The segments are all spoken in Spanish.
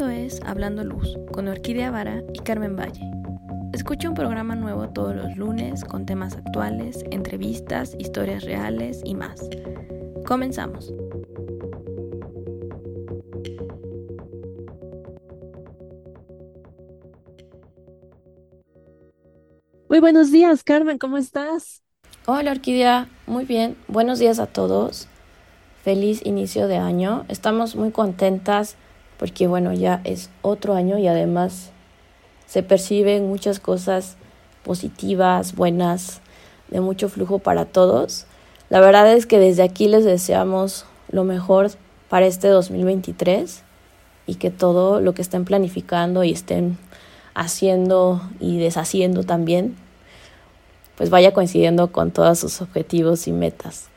Esto es Hablando Luz, con Orquídea Vara y Carmen Valle. Escucha un programa nuevo todos los lunes con temas actuales, entrevistas, historias reales y más. Comenzamos. Muy buenos días, Carmen, ¿cómo estás? Hola, Orquídea, muy bien. Buenos días a todos. Feliz inicio de año. Estamos muy contentas porque, bueno, ya es otro año y además se perciben muchas cosas positivas, buenas, de mucho flujo para todos. La verdad es que desde aquí les deseamos lo mejor para este 2023 y que todo lo que estén planificando y estén haciendo y deshaciendo también, pues vaya coincidiendo con todos sus objetivos y metas.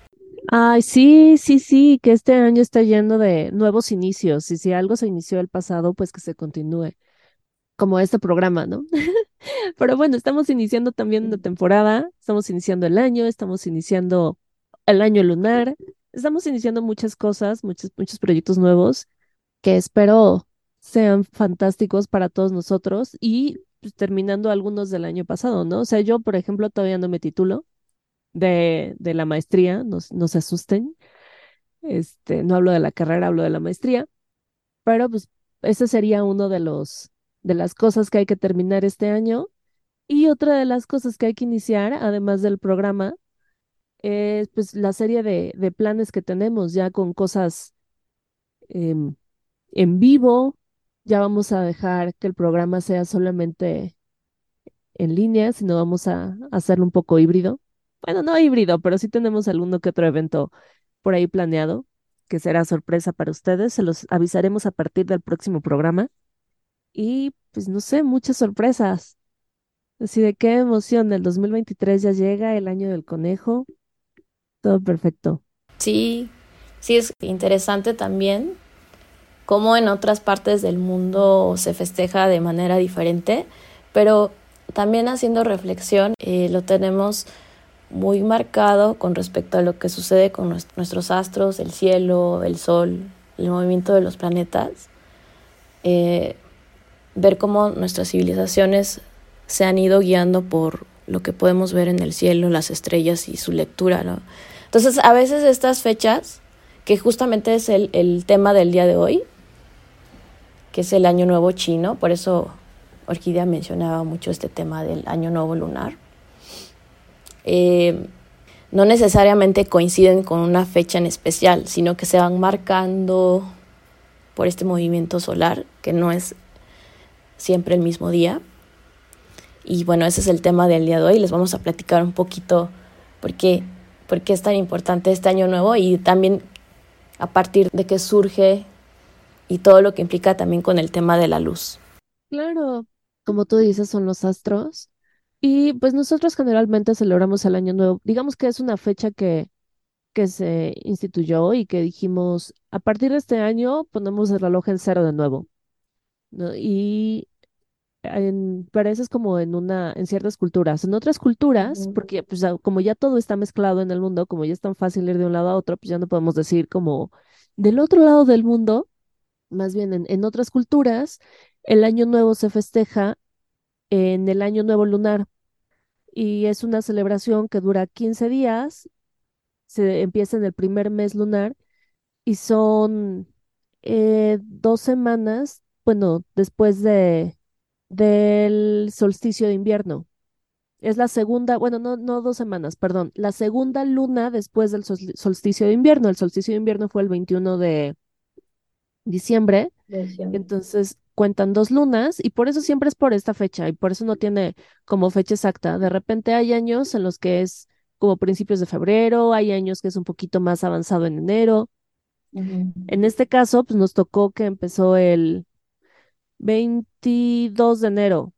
Ay, sí, que este año está lleno de nuevos inicios y si algo se inició el pasado, pues que se continúe, como este programa, ¿no? Pero bueno, estamos iniciando también una temporada, estamos iniciando el año, lunar, estamos iniciando muchas cosas, muchos proyectos nuevos que espero sean fantásticos para todos nosotros y pues, terminando algunos del año pasado, ¿no? O sea, yo, por ejemplo, todavía no me titulo de la maestría, no se asusten, no hablo de la carrera, hablo de la maestría, pero pues ese sería uno de las cosas que hay que terminar este año. Y otra de las cosas que hay que iniciar, además del programa, es pues la serie de planes que tenemos ya con cosas en vivo. Ya vamos a dejar que el programa sea solamente en línea, sino vamos a hacerlo un poco híbrido. Bueno, no híbrido, pero sí tenemos alguno que otro evento por ahí planeado, que será sorpresa para ustedes. Se los avisaremos a partir del próximo programa. Y, pues, no sé, muchas sorpresas. Así de qué emoción, el 2023 ya llega, el año del conejo. Todo perfecto. Sí, es interesante también cómo en otras partes del mundo se festeja de manera diferente, pero también haciendo reflexión, lo tenemos muy marcado con respecto a lo que sucede con nuestros astros, el cielo, el sol, el movimiento de los planetas. Ver cómo nuestras civilizaciones se han ido guiando por lo que podemos ver en el cielo, las estrellas y su lectura, ¿no? Entonces, a veces estas fechas, que justamente es el tema del día de hoy, que es el Año Nuevo Chino, por eso Orquídea mencionaba mucho este tema del Año Nuevo Lunar, no necesariamente coinciden con una fecha en especial, sino que se van marcando por este movimiento solar, que no es siempre el mismo día. Y bueno, ese es el tema del día de hoy. Les vamos a platicar un poquito por qué es tan importante este año nuevo y también a partir de qué surge y todo lo que implica también con el tema de la luz. Claro, como tú dices, son los astros. Y pues nosotros generalmente celebramos el año nuevo. Digamos que es una fecha que se instituyó y que dijimos, a partir de este año ponemos el reloj en cero de nuevo, ¿no? Y parece como en ciertas culturas. En otras culturas, porque pues, como ya todo está mezclado en el mundo, como ya es tan fácil ir de un lado a otro, pues ya no podemos decir como del otro lado del mundo. Más bien en otras culturas, el año nuevo se festeja en el Año Nuevo Lunar, y es una celebración que dura 15 días, se empieza en el primer mes lunar, y son 2 semanas, bueno, después del solsticio de invierno. Es la segunda, bueno, no 2 semanas, perdón, la segunda luna después del solsticio de invierno. El solsticio de invierno fue el 21 de diciembre, entonces cuentan 2 lunas y por eso siempre es por esta fecha y por eso no tiene como fecha exacta. De repente hay años en los que es como principios de febrero, hay años que es un poquito más avanzado en enero. Uh-huh. En este caso, pues nos tocó que empezó el 22 de enero.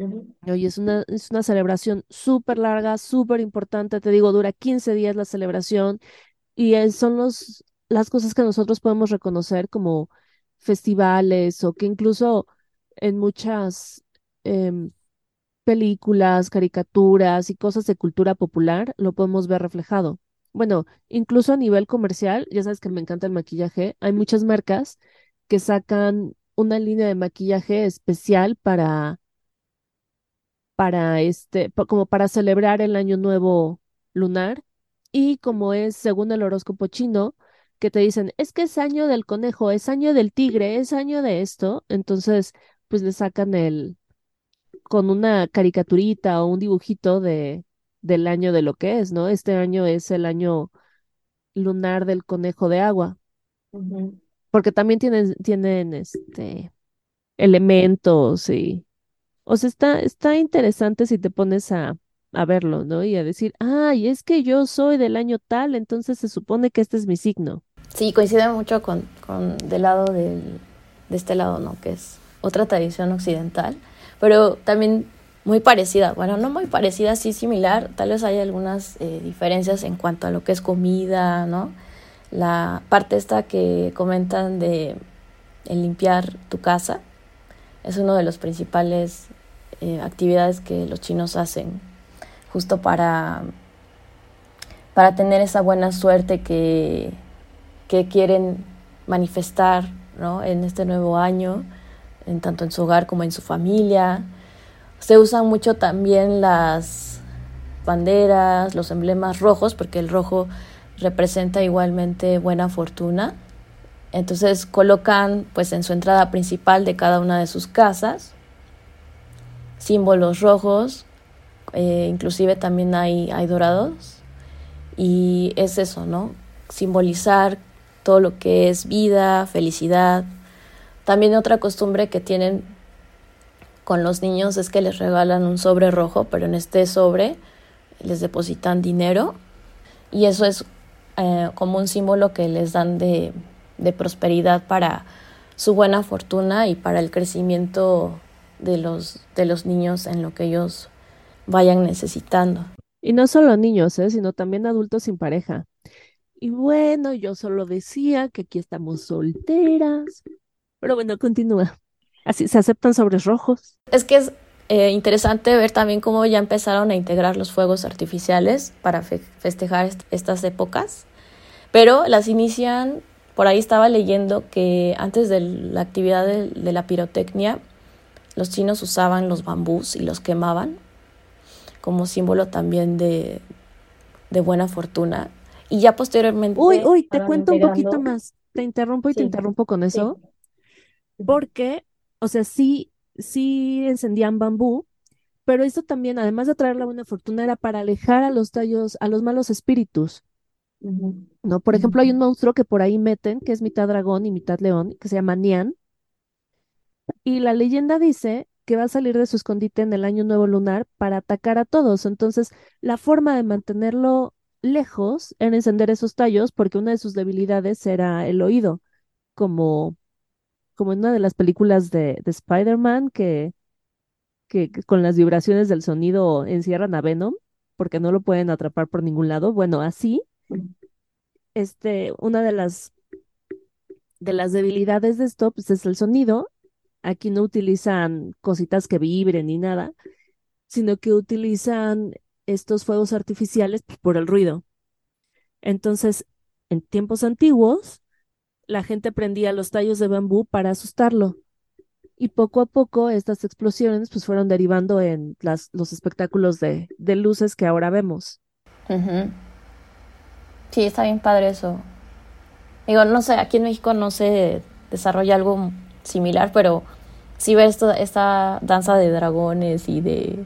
Uh-huh. Y es una celebración súper larga, súper importante. Te digo, dura 15 días la celebración y son las cosas que nosotros podemos reconocer como festivales o que incluso en muchas películas, caricaturas y cosas de cultura popular lo podemos ver reflejado. Bueno, incluso a nivel comercial, ya sabes que me encanta el maquillaje, hay muchas marcas que sacan una línea de maquillaje especial para como para celebrar el año nuevo lunar. Y como es según el horóscopo chino, que te dicen, es que es año del conejo, es año del tigre, es año de esto, entonces pues le sacan con una caricaturita o un dibujito del año de lo que es, ¿no? Este año es el año lunar del conejo de agua, Ujú. porque también tienen elementos y, o sea, está interesante si te pones a verlo, ¿no? Y a decir, ay, es que yo soy del año tal, entonces se supone que este es mi signo. Sí, coincide mucho con del lado de este lado, ¿no? Que es otra tradición occidental, pero también muy parecida. Bueno, no muy parecida, sí similar. Tal vez hay algunas diferencias en cuanto a lo que es comida, ¿no? La parte esta que comentan de el limpiar tu casa es uno de los principales actividades que los chinos hacen, justo para tener esa buena suerte que quieren manifestar, ¿no? En este nuevo año, en tanto en su hogar como en su familia. Se usan mucho también las banderas, los emblemas rojos, porque el rojo representa igualmente buena fortuna. Entonces colocan pues en su entrada principal de cada una de sus casas símbolos rojos, inclusive también hay dorados. Y es eso, ¿no? Simbolizar todo lo que es vida, felicidad. También otra costumbre que tienen con los niños es que les regalan un sobre rojo, pero en este sobre les depositan dinero. Y eso es como un símbolo que les dan de prosperidad para su buena fortuna y para el crecimiento de los niños en lo que ellos vayan necesitando. Y no solo niños, sino también adultos sin pareja. Y bueno, yo solo decía que aquí estamos solteras. Pero bueno, continúa. Así se aceptan sobres rojos. Es que es interesante ver también cómo ya empezaron a integrar los fuegos artificiales para festejar estas épocas. Pero las inician, por ahí estaba leyendo que antes de la actividad de la pirotecnia, los chinos usaban los bambús y los quemaban como símbolo también de buena fortuna. Y ya posteriormente... Uy, te cuento un poquito más. Te interrumpo y sí, te interrumpo con eso. Sí. Porque, o sea, sí encendían bambú, pero esto también, además de traer la buena fortuna, era para alejar a los tallos, a los malos espíritus, Ujú. ¿no? Por ejemplo, hay un monstruo que por ahí meten, que es mitad dragón y mitad león, que se llama Nian, y la leyenda dice que va a salir de su escondite en el año nuevo lunar para atacar a todos. Entonces, la forma de mantenerlo lejos era encender esos tallos, porque una de sus debilidades era el oído, como en una de las películas de Spider-Man, que con las vibraciones del sonido encierran a Venom, porque no lo pueden atrapar por ningún lado. Bueno, así, una de las debilidades de esto, pues, es el sonido. Aquí no utilizan cositas que vibren ni nada, sino que utilizan estos fuegos artificiales por el ruido. Entonces, en tiempos antiguos, la gente prendía los tallos de bambú para asustarlo. Y poco a poco estas explosiones pues fueron derivando en los espectáculos de luces que ahora vemos. Ujú. Sí, está bien padre eso. Digo, no sé, aquí en México no se desarrolla algo similar, pero sí ves esta danza de dragones y de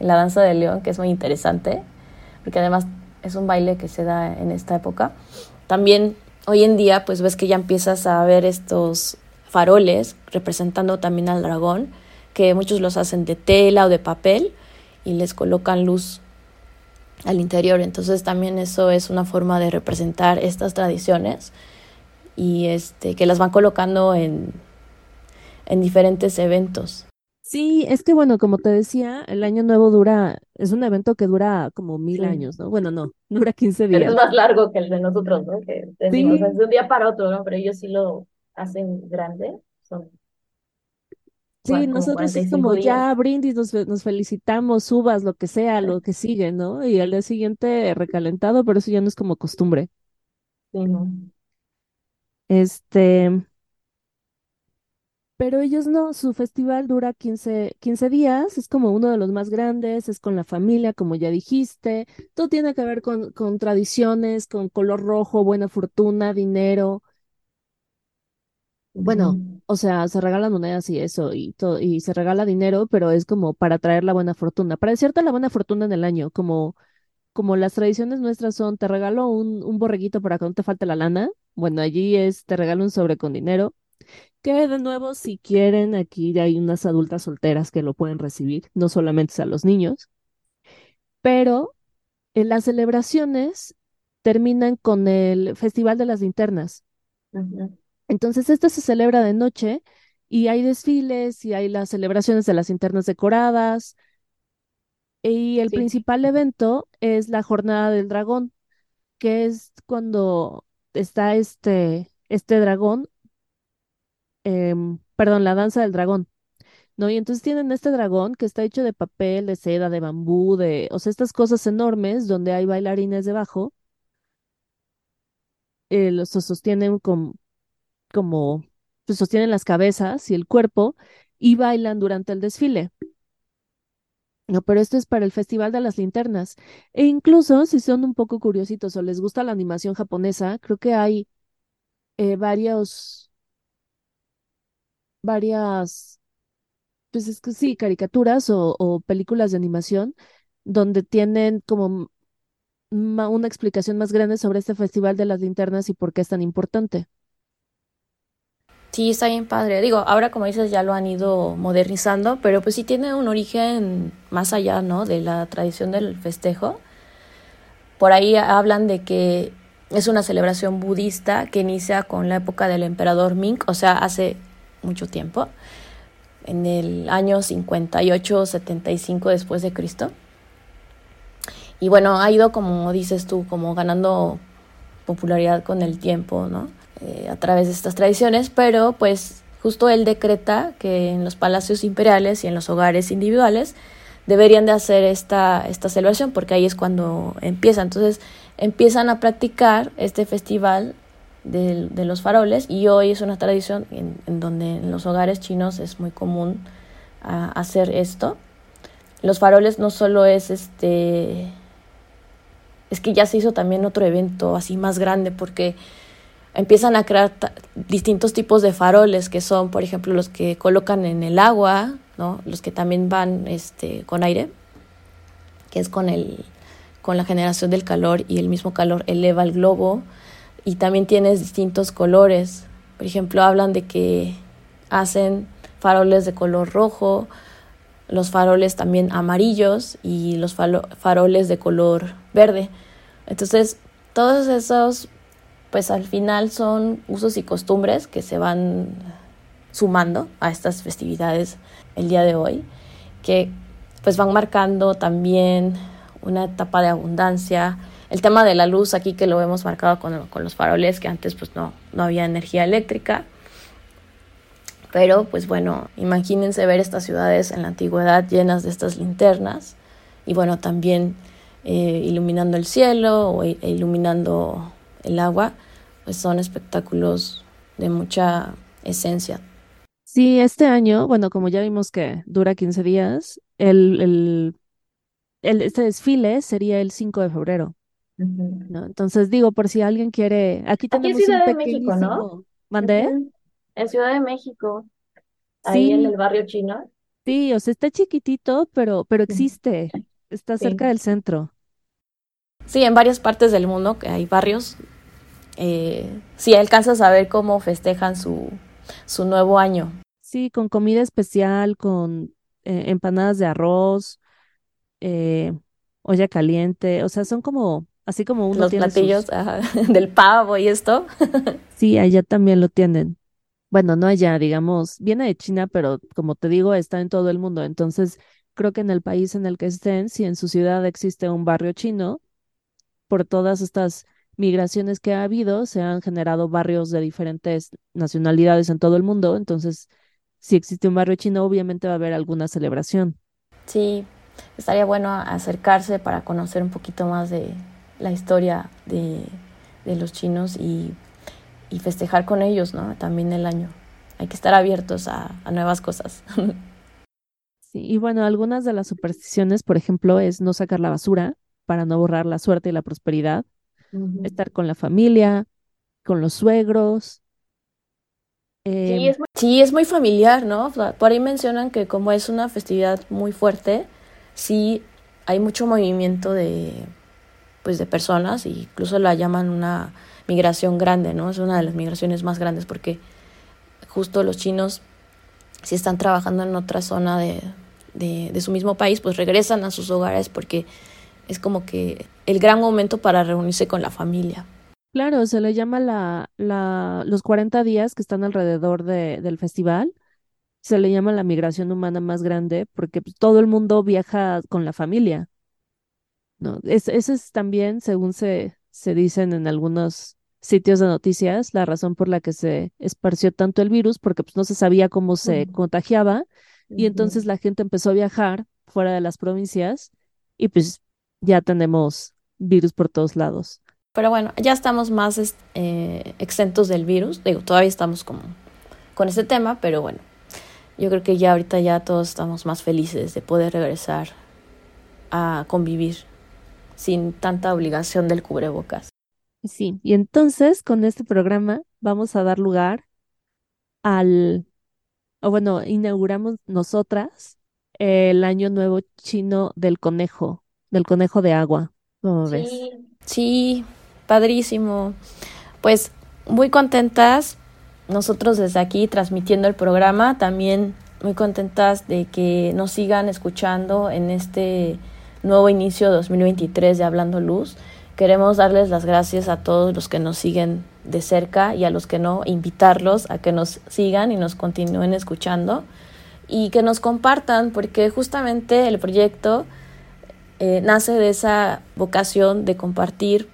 la danza del león, que es muy interesante, porque además es un baile que se da en esta época. También hoy en día, pues ves que ya empiezas a ver estos faroles representando también al dragón, que muchos los hacen de tela o de papel y les colocan luz al interior. Entonces también eso es una forma de representar estas tradiciones y que las van colocando en diferentes eventos. Sí, es que bueno, como te decía, el Año Nuevo es un evento que dura como 1000 años, ¿no? Bueno, no, dura 15 días. Pero es más largo que el de nosotros, ¿no? Que decimos, Sí. Es de un día para otro, ¿no? Pero ellos sí lo hacen grande, son Sí, como nosotros es 45 como días. Ya brindis, nos felicitamos, uvas, lo que sea, lo que sigue, ¿no? Y al día siguiente recalentado, pero eso ya no es como costumbre. Sí, ¿no? Pero ellos no, su festival dura 15 días, es como uno de los más grandes, es con la familia, como ya dijiste, todo tiene que ver con tradiciones, con color rojo, buena fortuna, dinero. Bueno, o sea, se regalan monedas y eso, y todo, y se regala dinero, pero es como para traer la buena fortuna, para desearte la buena fortuna en el año, como las tradiciones nuestras son, te regalo un borreguito para que no te falte la lana. Bueno, allí es, te regalo un sobre con dinero. Que de nuevo, si quieren, aquí ya hay unas adultas solteras que lo pueden recibir, no solamente es a los niños, pero en las celebraciones terminan con el Festival de las Linternas. Ujú. Entonces, esta se celebra de noche y hay desfiles y hay las celebraciones de las linternas decoradas y el Sí. principal evento es la Jornada del Dragón, que es cuando está este dragón, perdón, la danza del dragón. ¿No? Y entonces tienen este dragón que está hecho de papel, de seda, de bambú, o sea, estas cosas enormes donde hay bailarines debajo, los sostienen como, pues, sostienen las cabezas y el cuerpo y bailan durante el desfile. No, pero esto es para el Festival de las Linternas. E incluso si son un poco curiositos o les gusta la animación japonesa, creo que hay varios, varias pues es que sí, caricaturas o películas de animación donde tienen como una explicación más grande sobre este Festival de las Linternas y por qué es tan importante. Sí, está bien padre. Digo, ahora como dices ya lo han ido modernizando, pero pues sí tiene un origen más allá, ¿no? De la tradición del festejo. Por ahí hablan de que es una celebración budista que inicia con la época del emperador Ming, o sea, hace mucho tiempo, en el año 58-75 después de Cristo. Y bueno, ha ido, como dices tú, como ganando popularidad con el tiempo, ¿no? A través de estas tradiciones, pero pues justo él decreta que en los palacios imperiales y en los hogares individuales deberían de hacer esta celebración, porque ahí es cuando empieza. Entonces empiezan a practicar este festival de los faroles, y hoy es una tradición en donde en los hogares chinos es muy común hacer esto. Los faroles no solo es que ya se hizo también otro evento así más grande, porque empiezan a crear distintos tipos de faroles, que son, por ejemplo, los que colocan en el agua, ¿no? Los que también van con aire, que es con la generación del calor, y el mismo calor eleva el globo, y también tienes distintos colores. Por ejemplo, hablan de que hacen faroles de color rojo, los faroles también amarillos y los faroles de color verde. Entonces, todos esos, pues al final son usos y costumbres que se van sumando a estas festividades el día de hoy, que pues van marcando también una etapa de abundancia. El tema de la luz aquí, que lo hemos marcado con los faroles, que antes pues no había energía eléctrica. Pero pues bueno, imagínense ver estas ciudades en la antigüedad llenas de estas linternas, y bueno, también iluminando el cielo o iluminando el agua, pues son espectáculos de mucha esencia. Sí, este año, bueno, como ya vimos que dura 15 días, este desfile sería el 5 de febrero, Ujú. ¿no? Entonces digo, por si alguien quiere, aquí Aquí en tenemos un Ciudad de México, ¿no? pequeñísimo, ¿mandé? Ujú. En Ciudad de México, ahí en el Sí, barrio chino. sí, o sea, está chiquitito, pero Sí. existe, está Sí. cerca del centro. Sí, en varias partes del mundo que hay barrios. Si alcanzas a ver cómo festejan su nuevo año. Sí, con comida especial, con empanadas de arroz, eh, olla caliente, o sea, son como, así como uno Los tiene platillos, sus, ajá, del pavo y esto. sí, allá también lo tienen. Bueno, no allá, digamos, viene de China, pero como te digo, está en todo el mundo. Entonces, creo que en el país en el que estén, si en su ciudad existe un barrio chino, por todas estas migraciones que ha habido, se han generado barrios de diferentes nacionalidades en todo el mundo. Entonces, si existe un barrio chino, obviamente va a haber alguna celebración. Sí, estaría bueno acercarse para conocer un poquito más de la historia de los chinos y festejar con ellos, ¿no? También el año. hay que estar abiertos a nuevas cosas. Sí, y bueno, algunas de las supersticiones, por ejemplo, es no sacar la basura para no borrar la suerte y la prosperidad, estar con la familia, con los suegros. Sí, es muy familiar, ¿no? Por ahí mencionan que como es una festividad muy fuerte, sí hay mucho movimiento de personas, e incluso la llaman una migración grande, ¿no? Es una de las migraciones más grandes porque justo los chinos, si están trabajando en otra zona de su mismo país, pues regresan a sus hogares porque es como que el gran momento para reunirse con la familia. Claro, se le llama los 40 días que están alrededor del festival, se le llama la migración humana más grande porque todo el mundo viaja con la familia, ¿no? Ese es también, según se dicen en algunos sitios de noticias, la razón por la que se esparció tanto el virus, porque no se sabía cómo se contagiaba, y entonces la gente empezó a viajar fuera de las provincias y pues ya tenemos virus por todos lados. Pero bueno, ya estamos más exentos del virus, digo, todavía estamos como con este tema, pero bueno, yo creo que ya ahorita ya todos estamos más felices de poder regresar a convivir sin tanta obligación del cubrebocas. Sí, y entonces con este programa vamos a dar lugar inauguramos nosotras el Año Nuevo Chino del conejo de agua. ¿Cómo ves? Sí, padrísimo. Pues muy contentas, nosotros desde aquí transmitiendo el programa, también muy contentas de que nos sigan escuchando en este nuevo inicio 2023 de Hablando Luz. Queremos darles las gracias a todos los que nos siguen de cerca y a los que no, invitarlos a que nos sigan y nos continúen escuchando y que nos compartan, porque justamente el proyecto nace de esa vocación de compartir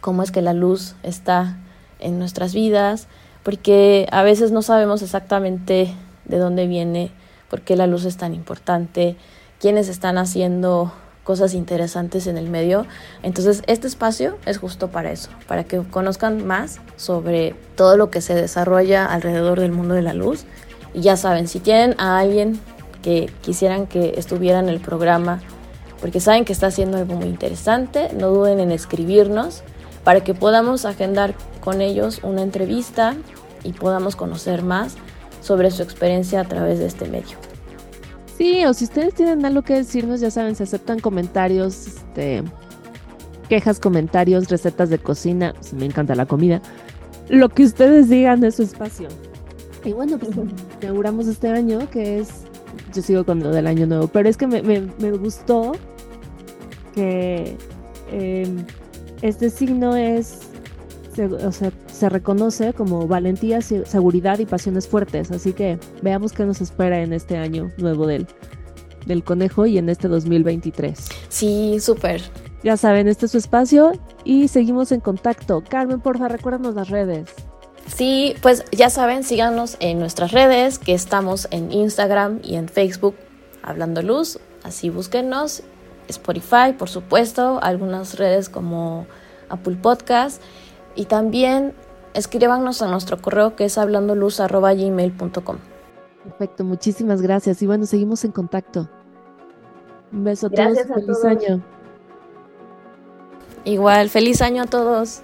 cómo es que la luz está en nuestras vidas, porque a veces no sabemos exactamente de dónde viene, por qué la luz es tan importante, quiénes están haciendo cosas interesantes en el medio. Entonces, este espacio es justo para eso, para que conozcan más sobre todo lo que se desarrolla alrededor del mundo de la luz. Y ya saben, si tienen a alguien que quisieran que estuviera en el programa, porque saben que está haciendo algo muy interesante, no duden en escribirnos para que podamos agendar con ellos una entrevista y podamos conocer más sobre su experiencia a través de este medio. Sí, o si ustedes tienen algo que decirnos, ya saben, se aceptan comentarios, quejas, comentarios, recetas de cocina, pues me encanta la comida, lo que ustedes digan es su espacio. Y bueno, pues inauguramos este año, que es, yo sigo con lo del año nuevo, pero es que me gustó que este signo se reconoce como valentía, seguridad y pasiones fuertes, así que veamos qué nos espera en este año nuevo del conejo y en este 2023. Sí, súper. Ya saben, este es su espacio y seguimos en contacto. Carmen, porfa, recuérdanos las redes. Sí, pues ya saben, síganos en nuestras redes, que estamos en Instagram y en Facebook, Hablando Luz, así búsquennos, Spotify, por supuesto, algunas redes como Apple Podcast. Y también escríbanos a nuestro correo que es hablandoluz@gmail.com. Perfecto, muchísimas gracias. Y bueno, seguimos en contacto. Un beso a todos. Feliz año. Igual, feliz año a todos.